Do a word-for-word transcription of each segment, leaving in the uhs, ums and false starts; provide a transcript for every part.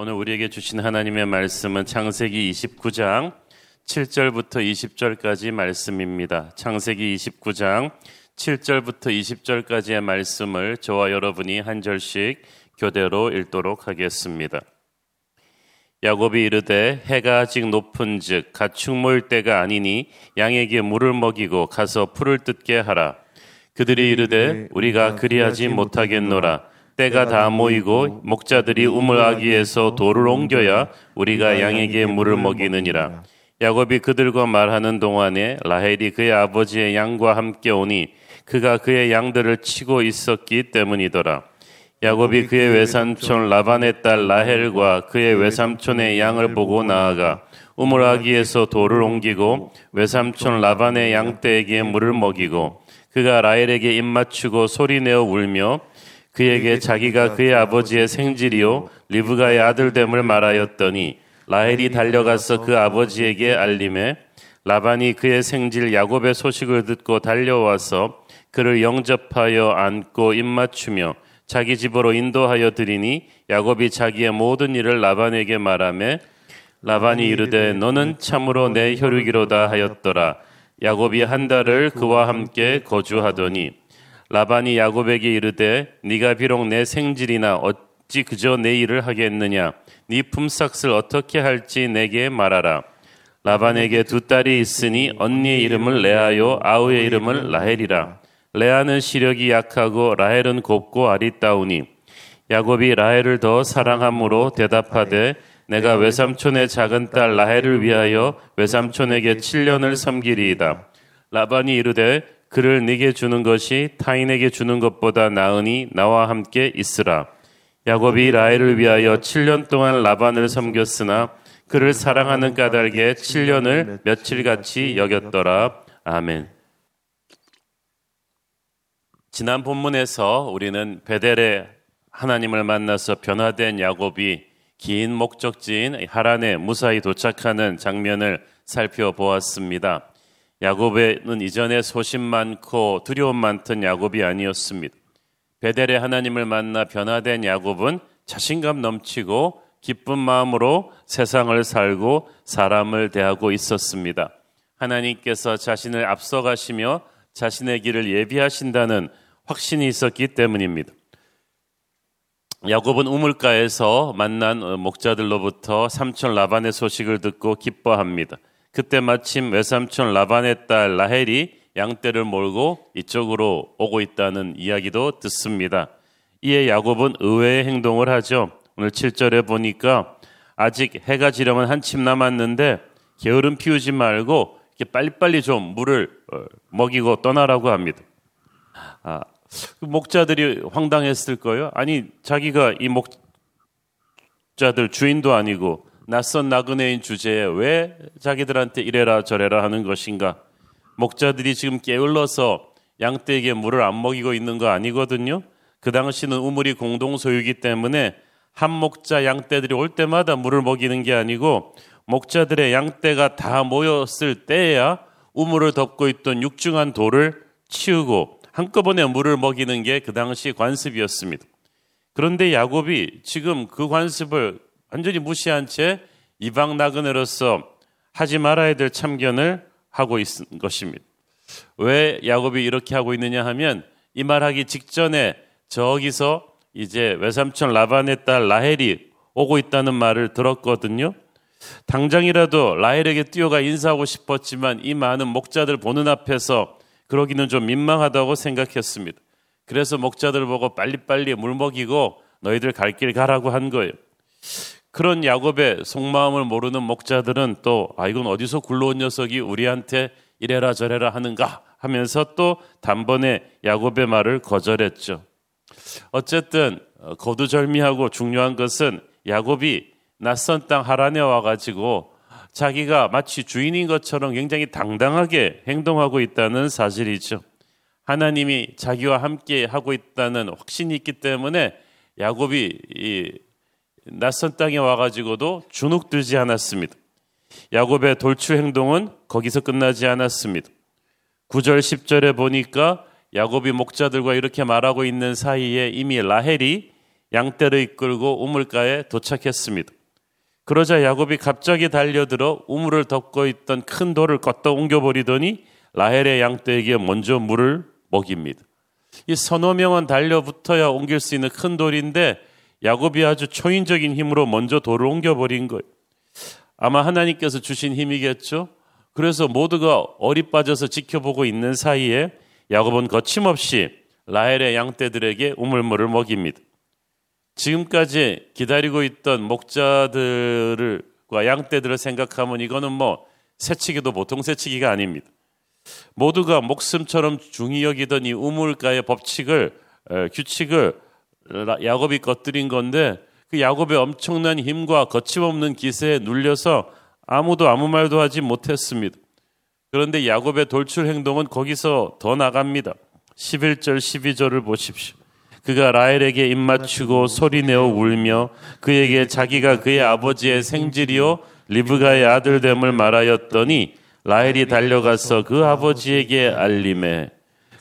오늘 우리에게 주신 하나님의 말씀은 창세기 이십구 장 칠 절부터 이십 절까지 말씀입니다. 창세기 이십구 장 칠 절부터 이십 절까지의 말씀을 저와 여러분이 한 절씩 교대로 읽도록 하겠습니다. 야곱이 이르되 해가 아직 높은 즉 가축 모일 때가 아니니 양에게 물을 먹이고 가서 풀을 뜯게 하라. 그들이 이르되 우리가 그리하지 못하겠노라. 때가 다 모이고 목자들이 우물아기에서 돌을 옮겨야 우리가 양에게 물을 먹이느니라. 야곱이 그들과 말하는 동안에 라헬이 그의 아버지의 양과 함께 오니 그가 그의 양들을 치고 있었기 때문이더라. 야곱이 그의 외삼촌 라반의 딸 라헬과 그의 외삼촌의 양을 보고 나아가 우물아기에서 돌을 옮기고 외삼촌 라반의 양떼에게 물을 먹이고 그가 라헬에게 입맞추고 소리내어 울며 그에게 자기가 그의 아버지의 생질이요 리브가의 아들됨을 말하였더니 라헬이 달려가서 그 아버지에게 알림해 라반이 그의 생질 야곱의 소식을 듣고 달려와서 그를 영접하여 안고 입맞추며 자기 집으로 인도하여 드리니 야곱이 자기의 모든 일을 라반에게 말하며 라반이 이르되 너는 참으로 내 혈육이로다 하였더라. 야곱이 한 달을 그와 함께 거주하더니 라반이 야곱에게 이르되 네가 비록 내 생질이나 어찌 그저 내 일을 하겠느냐. 네 품삯을 어떻게 할지 내게 말하라. 라반에게 두 딸이 있으니 언니의 이름을 레아요 아우의 이름을 라헬이라. 레아는 시력이 약하고 라헬은 곱고 아리따우니 야곱이 라헬을 더 사랑함으로 대답하되 내가 외삼촌의 작은 딸 라헬을 위하여 외삼촌에게 칠 년을 섬기리이다. 라반이 이르되 그를 네게 주는 것이 타인에게 주는 것보다 나으니 나와 함께 있으라. 야곱이 라헬을 위하여 칠 년 동안 라반을 섬겼으나 그를 사랑하는 까닭에 칠 년을 며칠같이 여겼더라. 아멘. 지난 본문에서 우리는 베델의 하나님을 만나서 변화된 야곱이 긴 목적지인 하란에 무사히 도착하는 장면을 살펴보았습니다. 야곱은 이전에 소신 많고 두려움 많던 야곱이 아니었습니다. 베델의 하나님을 만나 변화된 야곱은 자신감 넘치고 기쁜 마음으로 세상을 살고 사람을 대하고 있었습니다. 하나님께서 자신을 앞서가시며 자신의 길을 예비하신다는 확신이 있었기 때문입니다. 야곱은 우물가에서 만난 목자들로부터 삼촌 라반의 소식을 듣고 기뻐합니다. 그때 마침 외삼촌 라반의 딸 라헬이 양떼를 몰고 이쪽으로 오고 있다는 이야기도 듣습니다. 이에 야곱은 의외의 행동을 하죠. 오늘 칠 절에 보니까 아직 해가 지려면 한참 남았는데 게으름 피우지 말고 이렇게 빨리빨리 좀 물을 먹이고 떠나라고 합니다. 아, 목자들이 황당했을 거예요. 아니 자기가 이 목자들 주인도 아니고 낯선 나그네인 주제에 왜 자기들한테 이래라 저래라 하는 것인가. 목자들이 지금 게을러서 양떼에게 물을 안 먹이고 있는 거 아니거든요. 그 당시는 우물이 공동소유이기 때문에 한 목자 양떼들이 올 때마다 물을 먹이는 게 아니고 목자들의 양떼가 다 모였을 때야 우물을 덮고 있던 육중한 돌을 치우고 한꺼번에 물을 먹이는 게 그 당시 관습이었습니다. 그런데 야곱이 지금 그 관습을 완전히 무시한 채 이방 나그네로서 하지 말아야 될 참견을 하고 있는 것입니다. 왜 야곱이 이렇게 하고 있느냐 하면 이 말하기 직전에 저기서 이제 외삼촌 라반의 딸 라헬이 오고 있다는 말을 들었거든요. 당장이라도 라헬에게 뛰어가 인사하고 싶었지만 이 많은 목자들 보는 앞에서 그러기는 좀 민망하다고 생각했습니다. 그래서 목자들 보고 빨리빨리 물 먹이고 너희들 갈 길 가라고 한 거예요. 그런 야곱의 속마음을 모르는 목자들은 또 아 이건 어디서 굴러온 녀석이 우리한테 이래라 저래라 하는가 하면서 또 단번에 야곱의 말을 거절했죠. 어쨌든 거두절미하고 중요한 것은 야곱이 낯선 땅 하란에 와가지고 자기가 마치 주인인 것처럼 굉장히 당당하게 행동하고 있다는 사실이죠. 하나님이 자기와 함께 하고 있다는 확신이 있기 때문에 야곱이 이 낯선 땅에 와가지고도 주눅들지 않았습니다. 야곱의 돌출 행동은 거기서 끝나지 않았습니다. 구 절 십 절에 보니까 야곱이 목자들과 이렇게 말하고 있는 사이에 이미 라헬이 양떼를 이끌고 우물가에 도착했습니다. 그러자 야곱이 갑자기 달려들어 우물을 덮고 있던 큰 돌을 걷다 옮겨버리더니 라헬의 양떼에게 먼저 물을 먹입니다. 이 서너 명은 달려붙어야 옮길 수 있는 큰 돌인데 야곱이 아주 초인적인 힘으로 먼저 돌을 옮겨버린 거예요. 아마 하나님께서 주신 힘이겠죠. 그래서 모두가 어리빠져서 지켜보고 있는 사이에 야곱은 거침없이 라헬의 양떼들에게 우물물을 먹입니다. 지금까지 기다리고 있던 목자들과 양떼들을 생각하면 이거는 뭐 새치기도 보통 새치기가 아닙니다. 모두가 목숨처럼 중히 여기던 이 우물가의 법칙을 에, 규칙을 야곱이 거스린 건데 그 야곱의 엄청난 힘과 거침없는 기세에 눌려서 아무도 아무 말도 하지 못했습니다. 그런데 야곱의 돌출 행동은 거기서 더 나갑니다. 십일 절 십이 절을 보십시오. 그가 라헬에게 입맞추고 소리내어 울며 그에게 자기가 그의 아버지의 생질이요 리브가의 아들됨을 말하였더니 라헬이 달려가서 그 아버지에게 알림해.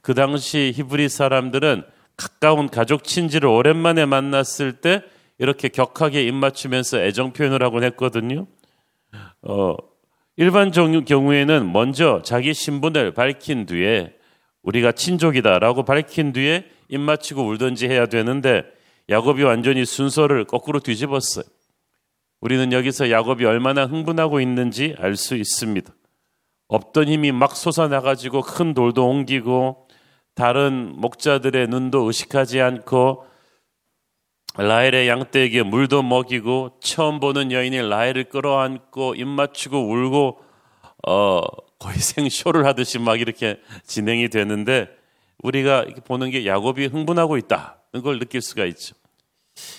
그 당시 히브리 사람들은 가까운 가족 친지를 오랜만에 만났을 때 이렇게 격하게 입맞추면서 애정 표현을 하곤 했거든요. 어, 일반 경우에는 먼저 자기 신분을 밝힌 뒤에 우리가 친족이다라고 밝힌 뒤에 입맞추고 울든지 해야 되는데 야곱이 완전히 순서를 거꾸로 뒤집었어요. 우리는 여기서 야곱이 얼마나 흥분하고 있는지 알 수 있습니다. 없던 힘이 막 솟아나가지고 큰 돌도 옮기고 다른 목자들의 눈도 의식하지 않고 라헬의 양떼에게 물도 먹이고 처음 보는 여인이 라헬을 끌어안고 입맞추고 울고 어, 거의 생쇼를 하듯이 막 이렇게 진행이 되는데 우리가 이렇게 보는 게 야곱이 흥분하고 있다는 걸 느낄 수가 있죠.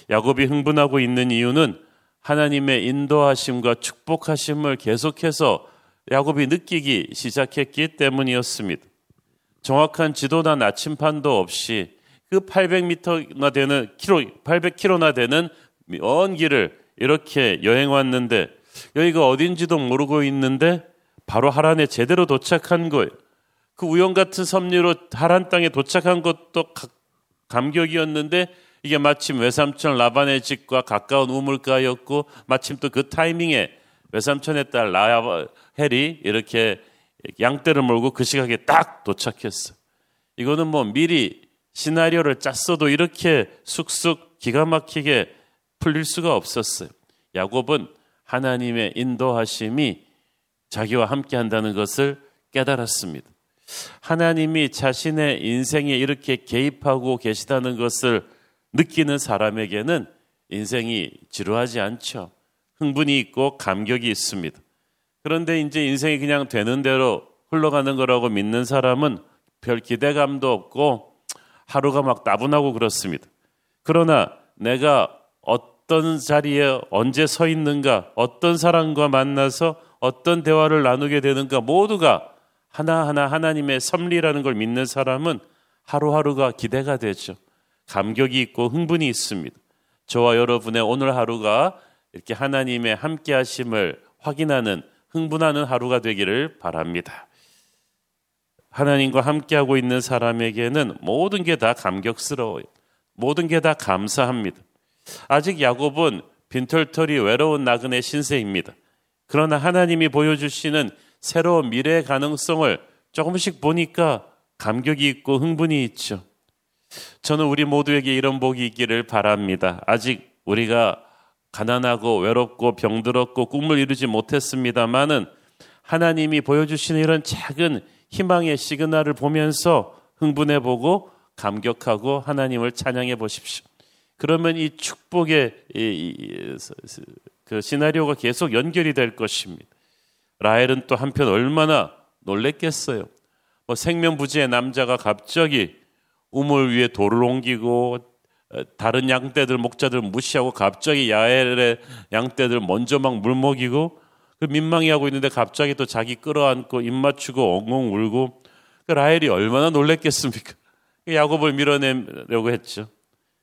야곱이 흥분하고 있는 이유는 하나님의 인도하심과 축복하심을 계속해서 야곱이 느끼기 시작했기 때문이었습니다. 정확한 지도나 나침판도 없이 그 팔백 미터나 되는 키로, 팔백 킬로미터나 되는 먼 길을 이렇게 여행 왔는데 여기가 어딘지도 모르고 있는데 바로 하란에 제대로 도착한 거예요. 그 우연 같은 섭리로 하란 땅에 도착한 것도 감격이었는데 이게 마침 외삼촌 라반의 집과 가까운 우물가였고 마침 또 그 타이밍에 외삼촌의 딸 라헬이 이렇게 양떼를 몰고 그 시각에 딱 도착했어. 이거는 뭐 미리 시나리오를 짰어도 이렇게 쑥쑥 기가 막히게 풀릴 수가 없었어요. 야곱은 하나님의 인도하심이 자기와 함께 한다는 것을 깨달았습니다. 하나님이 자신의 인생에 이렇게 개입하고 계시다는 것을 느끼는 사람에게는 인생이 지루하지 않죠. 흥분이 있고 감격이 있습니다. 그런데 이제 인생이 그냥 되는 대로 흘러가는 거라고 믿는 사람은 별 기대감도 없고 하루가 막 따분하고 그렇습니다. 그러나 내가 어떤 자리에 언제 서 있는가, 어떤 사람과 만나서 어떤 대화를 나누게 되는가 모두가 하나하나 하나님의 섭리라는 걸 믿는 사람은 하루하루가 기대가 되죠. 감격이 있고 흥분이 있습니다. 저와 여러분의 오늘 하루가 이렇게 하나님의 함께하심을 확인하는 흥분하는 하루가 되기를 바랍니다. 하나님과 함께하고 있는 사람에게는 모든 게 다 감격스러워요. 모든 게 다 감사합니다. 아직 야곱은 빈털털이 외로운 나그네 신세입니다. 그러나 하나님이 보여주시는 새로운 미래의 가능성을 조금씩 보니까 감격이 있고 흥분이 있죠. 저는 우리 모두에게 이런 복이 있기를 바랍니다. 아직 우리가 가난하고 외롭고 병들었고 꿈을 이루지 못했습니다만은 하나님이 보여주시는 이런 작은 희망의 시그널을 보면서 흥분해보고 감격하고 하나님을 찬양해 보십시오. 그러면 이 축복의 이, 이, 그 시나리오가 계속 연결이 될 것입니다. 라헬은 또 한편 얼마나 놀랬겠어요. 뭐 생명부지의 남자가 갑자기 우물 위에 돌을 옮기고 다른 양떼들 목자들 무시하고 갑자기 야엘의 양떼들 먼저 막 물 먹이고 그 민망해 하고 있는데 갑자기 또 자기 끌어안고 입맞추고 엉엉 울고 그 라헬이 얼마나 놀랬겠습니까? 야곱을 밀어내려고 했죠.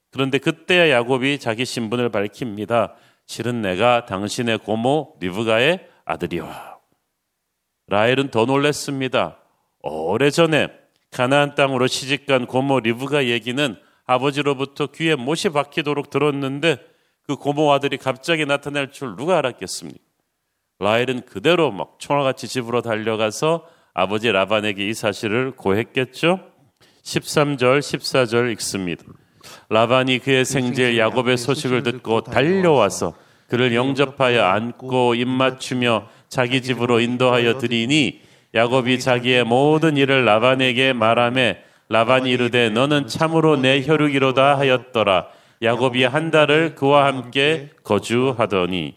그런데 그때야 야곱이 자기 신분을 밝힙니다. 실은 내가 당신의 고모 리브가의 아들이요. 라헬은 더 놀랬습니다. 오래전에 가나안 땅으로 시집간 고모 리브가 얘기는 아버지로부터 귀에 못이 박히도록 들었는데 그 고모 아들이 갑자기 나타날 줄 누가 알았겠습니까? 라헬은 그대로 막 총알같이 집으로 달려가서 아버지 라반에게 이 사실을 고했겠죠? 십삼 절, 십사 절 읽습니다. 라반이 그의 생제 야곱의 소식을 듣고 달려와서 그를 영접하여 안고 입맞추며 자기 집으로 인도하여 드리니 야곱이 자기의 모든 일을 라반에게 말하며 라반이 이르되 너는 참으로 내 혈육이로다 하였더라. 야곱이 한 달을 그와 함께 거주하더니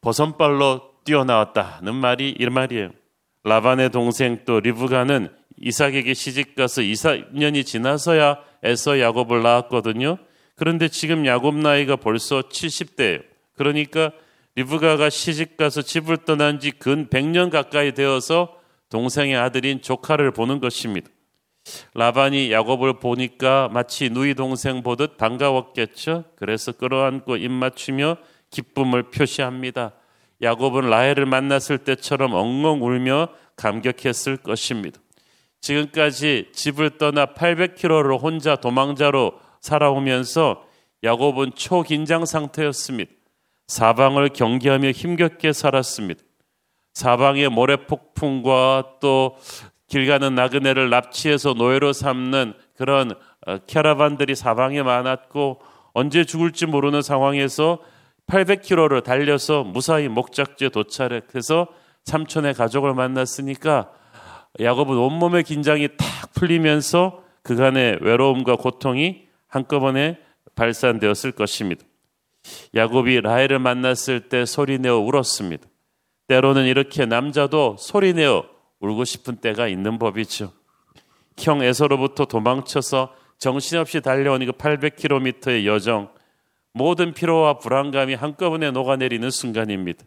버선발로 뛰어나왔다는 말이 이 말이에요. 라반의 동생 또 리브가는 이삭에게 시집가서 이십 년이 지나서야 에서 야곱을 낳았거든요. 그런데 지금 야곱 나이가 벌써 칠십 대예요. 그러니까 리브가가 시집가서 집을 떠난 지 근 백 년 가까이 되어서 동생의 아들인 조카를 보는 것입니다. 라반이 야곱을 보니까 마치 누이 동생 보듯 반가웠겠죠. 그래서 끌어안고 입맞추며 기쁨을 표시합니다. 야곱은 라헬을 만났을 때처럼 엉엉 울며 감격했을 것입니다. 지금까지 집을 떠나 팔백 킬로미터로 혼자 도망자로 살아오면서 야곱은 초긴장 상태였습니다. 사방을 경계하며 힘겹게 살았습니다. 사방의 모래폭풍과 또 길 가는 나그네를 납치해서 노예로 삼는 그런 캐러반들이 사방에 많았고 언제 죽을지 모르는 상황에서 팔백 킬로미터를 달려서 무사히 목적지에 도착해서 삼촌의 가족을 만났으니까 야곱은 온몸의 긴장이 탁 풀리면서 그간의 외로움과 고통이 한꺼번에 발산되었을 것입니다. 야곱이 라헬을 만났을 때 소리내어 울었습니다. 때로는 이렇게 남자도 소리내어 울고 싶은 때가 있는 법이죠. 형 에서로부터 도망쳐서 정신없이 달려온 이거 팔백 킬로미터의 여정, 모든 피로와 불안감이 한꺼번에 녹아내리는 순간입니다.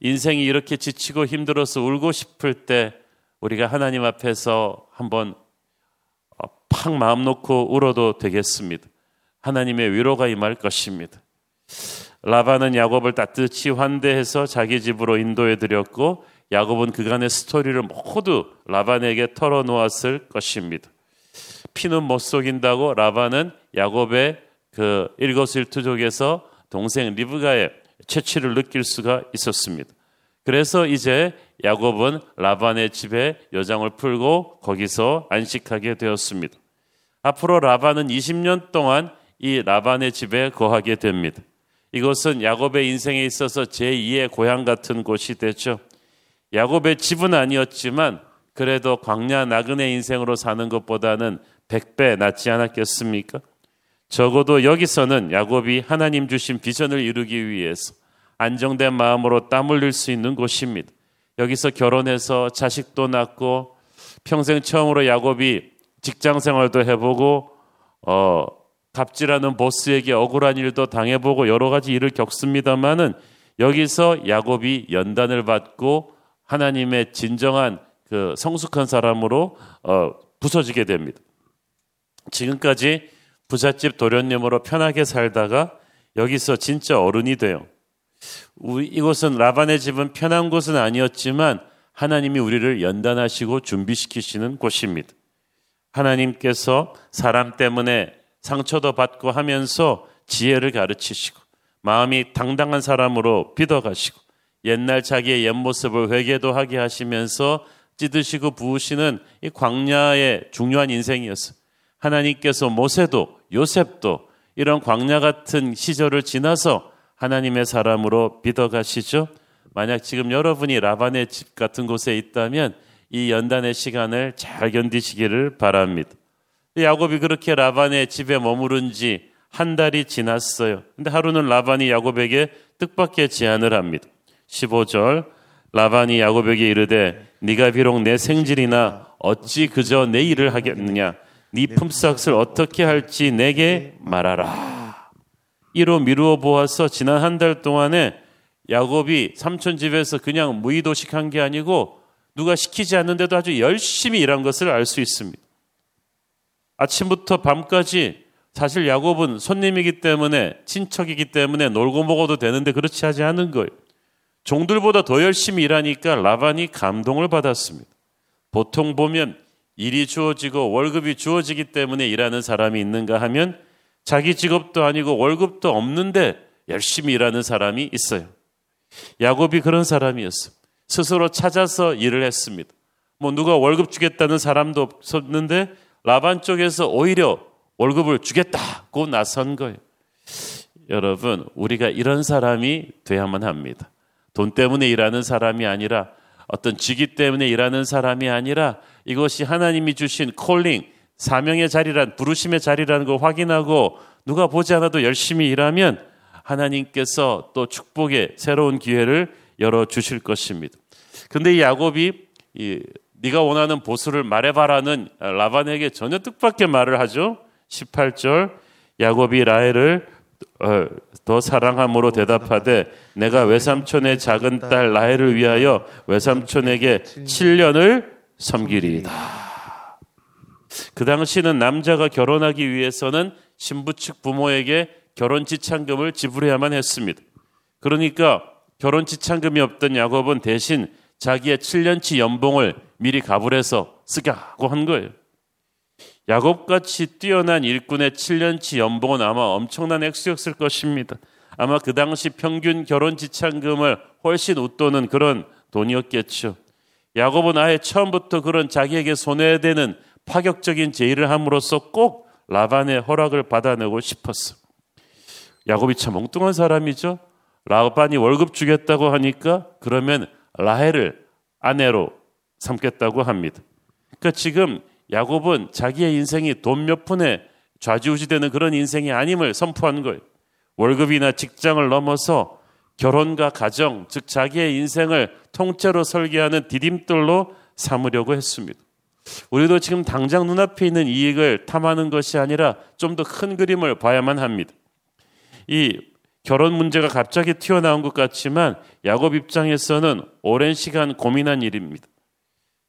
인생이 이렇게 지치고 힘들어서 울고 싶을 때 우리가 하나님 앞에서 한번 팍 마음 놓고 울어도 되겠습니다. 하나님의 위로가 임할 것입니다. 라반은 야곱을 따뜻히 환대해서 자기 집으로 인도해드렸고 야곱은 그간의 스토리를 모두 라반에게 털어놓았을 것입니다. 피는 못 속인다고 라반은 야곱의 그 일거수일투족에서 동생 리브가의 채취를 느낄 수가 있었습니다. 그래서 이제 야곱은 라반의 집에 여장을 풀고 거기서 안식하게 되었습니다. 앞으로 라반은 이십 년 동안 이 라반의 집에 거하게 됩니다. 이것은 야곱의 인생에 있어서 제이의 고향 같은 곳이 되죠. 야곱의 집은 아니었지만 그래도 광야 나그네 인생으로 사는 것보다는 백 배 낫지 않았겠습니까? 적어도 여기서는 야곱이 하나님 주신 비전을 이루기 위해서 안정된 마음으로 땀 흘릴 수 있는 곳입니다. 여기서 결혼해서 자식도 낳고 평생 처음으로 야곱이 직장 생활도 해보고 어, 갑질하는 보스에게 억울한 일도 당해보고 여러 가지 일을 겪습니다만은 여기서 야곱이 연단을 받고 하나님의 진정한 그 성숙한 사람으로 어, 부서지게 됩니다. 지금까지 부잣집 도련님으로 편하게 살다가 여기서 진짜 어른이 돼요. 우리, 이곳은 라반의 집은 편한 곳은 아니었지만 하나님이 우리를 연단하시고 준비시키시는 곳입니다. 하나님께서 사람 때문에 상처도 받고 하면서 지혜를 가르치시고 마음이 당당한 사람으로 빚어가시고 옛날 자기의 옛 모습을 회개도 하게 하시면서 찌드시고 부으시는 이 광야의 중요한 인생이었어요. 하나님께서 모세도 요셉도 이런 광야 같은 시절을 지나서 하나님의 사람으로 빚어가시죠. 만약 지금 여러분이 라반의 집 같은 곳에 있다면 이 연단의 시간을 잘 견디시기를 바랍니다. 야곱이 그렇게 라반의 집에 머무른 지 한 달이 지났어요. 근데 하루는 라반이 야곱에게 뜻밖의 제안을 합니다. 십오 절 라반이 야곱에게 이르되 네가 비록 내 생질이나 어찌 그저 내 일을 하겠느냐 네 품삯을 어떻게 할지 내게 말하라. 이로 미루어 보아서 지난 한 달 동안에 야곱이 삼촌 집에서 그냥 무의도식한 게 아니고 누가 시키지 않는데도 아주 열심히 일한 것을 알 수 있습니다. 아침부터 밤까지 사실 야곱은 손님이기 때문에 친척이기 때문에 놀고 먹어도 되는데 그렇지 하지 않은 거예요. 종들보다 더 열심히 일하니까 라반이 감동을 받았습니다. 보통 보면 일이 주어지고 월급이 주어지기 때문에 일하는 사람이 있는가 하면 자기 직업도 아니고 월급도 없는데 열심히 일하는 사람이 있어요. 야곱이 그런 사람이었습니다. 스스로 찾아서 일을 했습니다. 뭐 누가 월급 주겠다는 사람도 없었는데 라반 쪽에서 오히려 월급을 주겠다고 나선 거예요. 여러분, 우리가 이런 사람이 되어야만 합니다. 돈 때문에 일하는 사람이 아니라, 어떤 직위 때문에 일하는 사람이 아니라, 이것이 하나님이 주신 콜링, 사명의 자리란, 부르심의 자리라는 걸 확인하고 누가 보지 않아도 열심히 일하면 하나님께서 또 축복의 새로운 기회를 열어주실 것입니다. 근데 이 야곱이 이, 네가 원하는 보수를 말해봐라는 라반에게 전혀 뜻밖의 말을 하죠. 십팔 절, 야곱이 라헬을 더 사랑함으로 대답하되 내가 외삼촌의 작은 딸 라헬을 위하여 외삼촌에게 칠 년을 섬기리이다. 그 당시는 남자가 결혼하기 위해서는 신부 측 부모에게 결혼지참금을 지불해야만 했습니다. 그러니까 결혼지참금이 없던 야곱은 대신 자기의 칠 년치 연봉을 미리 가불해서 쓰자고 한 거예요. 야곱같이 뛰어난 일꾼의 칠 년치 연봉은 아마 엄청난 액수였을 것입니다. 아마 그 당시 평균 결혼지참금을 훨씬 웃도는 그런 돈이었겠죠. 야곱은 아예 처음부터 그런 자기에게 손해되는 파격적인 제의를 함으로써 꼭 라반의 허락을 받아내고 싶었어. 야곱이 참 엉뚱한 사람이죠. 라반이 월급 주겠다고 하니까 그러면 라헬을 아내로 삼겠다고 합니다. 그러니까 지금 야곱은 자기의 인생이 돈 몇 푼에 좌지우지되는 그런 인생이 아님을 선포한 거예요. 월급이나 직장을 넘어서 결혼과 가정, 즉 자기의 인생을 통째로 설계하는 디딤돌로 삼으려고 했습니다. 우리도 지금 당장 눈앞에 있는 이익을 탐하는 것이 아니라 좀 더 큰 그림을 봐야만 합니다. 이 결혼 문제가 갑자기 튀어나온 것 같지만 야곱 입장에서는 오랜 시간 고민한 일입니다.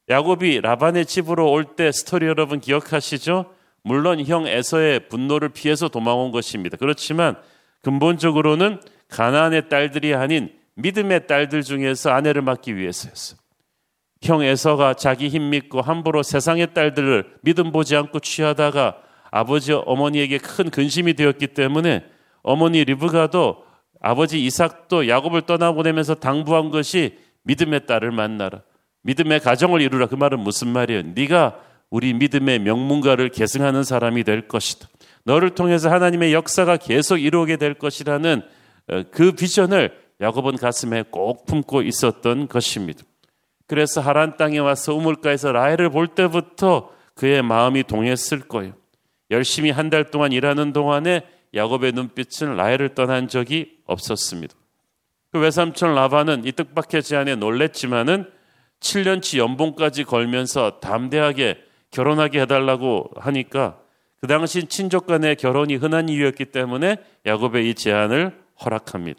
야곱이 라반의 집으로 올 때 스토리 여러분 기억하시죠? 물론 형 에서의 분노를 피해서 도망온 것입니다. 그렇지만 근본적으로는 가나안의 딸들이 아닌 믿음의 딸들 중에서 아내를 맡기 위해서였어요. 형 에서가 자기 힘 믿고 함부로 세상의 딸들을 믿음 보지 않고 취하다가 아버지 어머니에게 큰 근심이 되었기 때문에 어머니 리브가도 아버지 이삭도 야곱을 떠나보내면서 당부한 것이 믿음의 딸을 만나라. 믿음의 가정을 이루라. 그 말은 무슨 말이에요? 네가 우리 믿음의 명문가를 계승하는 사람이 될 것이다. 너를 통해서 하나님의 역사가 계속 이루어게 될 것이라는 그 비전을 야곱은 가슴에 꼭 품고 있었던 것입니다. 그래서 하란 땅에 와서 우물가에서 라헬을 볼 때부터 그의 마음이 동했을 거예요. 열심히 한 달 동안 일하는 동안에 야곱의 눈빛은 라헬을 떠난 적이 없었습니다. 그 외삼촌 라반은 이 뜻밖의 제안에 놀랬지만은 칠 년치 연봉까지 걸면서 담대하게 결혼하게 해달라고 하니까 그 당시 친족 간의 결혼이 흔한 일이었기 때문에 야곱의 이 제안을 허락합니다.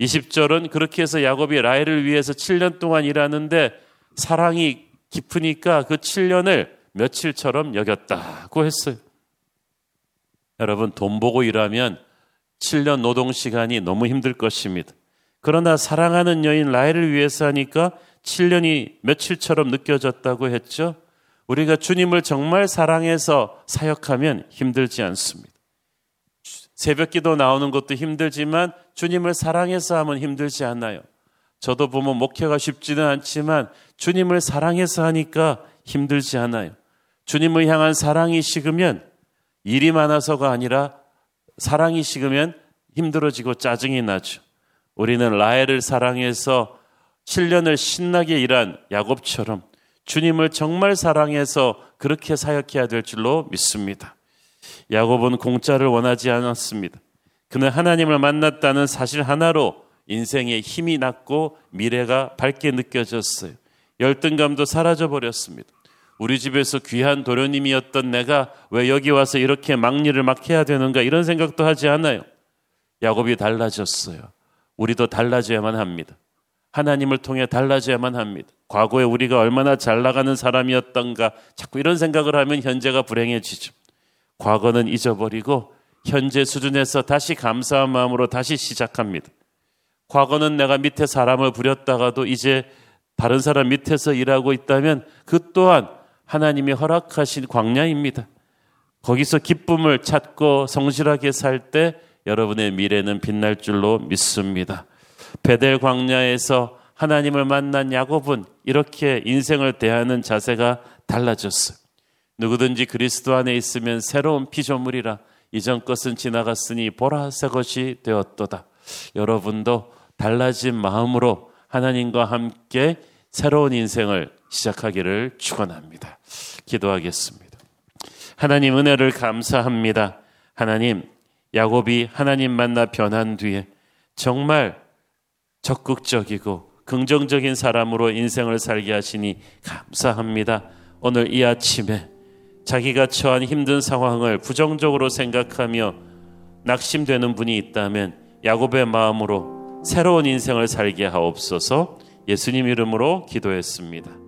이십 절은 그렇게 해서 야곱이 라헬을 위해서 칠 년 동안 일하는데 사랑이 깊으니까 그 칠 년을 며칠처럼 여겼다고 했어요. 여러분, 돈 보고 일하면 칠 년 노동 시간이 너무 힘들 것입니다. 그러나 사랑하는 여인 라헬을 위해서 하니까 칠 년이 며칠처럼 느껴졌다고 했죠. 우리가 주님을 정말 사랑해서 사역하면 힘들지 않습니다. 새벽기도 나오는 것도 힘들지만 주님을 사랑해서 하면 힘들지 않나요? 저도 보면 목회가 쉽지는 않지만 주님을 사랑해서 하니까 힘들지 않아요. 주님을 향한 사랑이 식으면, 일이 많아서가 아니라 사랑이 식으면 힘들어지고 짜증이 나죠. 우리는 라헬을 사랑해서 칠 년을 신나게 일한 야곱처럼 주님을 정말 사랑해서 그렇게 사역해야 될 줄로 믿습니다. 야곱은 공짜를 원하지 않았습니다. 그는 하나님을 만났다는 사실 하나로 인생에 힘이 났고 미래가 밝게 느껴졌어요. 열등감도 사라져버렸습니다. 우리 집에서 귀한 도련님이었던 내가 왜 여기 와서 이렇게 막일을 막 해야 되는가 이런 생각도 하지 않아요. 야곱이 달라졌어요. 우리도 달라져야만 합니다. 하나님을 통해 달라져야만 합니다. 과거에 우리가 얼마나 잘 나가는 사람이었던가 자꾸 이런 생각을 하면 현재가 불행해지죠. 과거는 잊어버리고 현재 수준에서 다시 감사한 마음으로 다시 시작합니다. 과거는 내가 밑에 사람을 부렸다가도 이제 다른 사람 밑에서 일하고 있다면 그 또한 하나님이 허락하신 광야입니다. 거기서 기쁨을 찾고 성실하게 살 때 여러분의 미래는 빛날 줄로 믿습니다. 베델 광야에서 하나님을 만난 야곱은 이렇게 인생을 대하는 자세가 달라졌어요. 누구든지 그리스도 안에 있으면 새로운 피조물이라 이전 것은 지나갔으니 보라 새 것이 되었도다. 여러분도 달라진 마음으로 하나님과 함께 새로운 인생을 시작하기를 축원합니다. 기도하겠습니다. 하나님 은혜를 감사합니다. 하나님, 야곱이 하나님 만나 변한 뒤에 정말 적극적이고 긍정적인 사람으로 인생을 살게 하시니 감사합니다. 오늘 이 아침에 자기가 처한 힘든 상황을 부정적으로 생각하며 낙심되는 분이 있다면 야곱의 마음으로 새로운 인생을 살게 하옵소서. 예수님 이름으로 기도했습니다.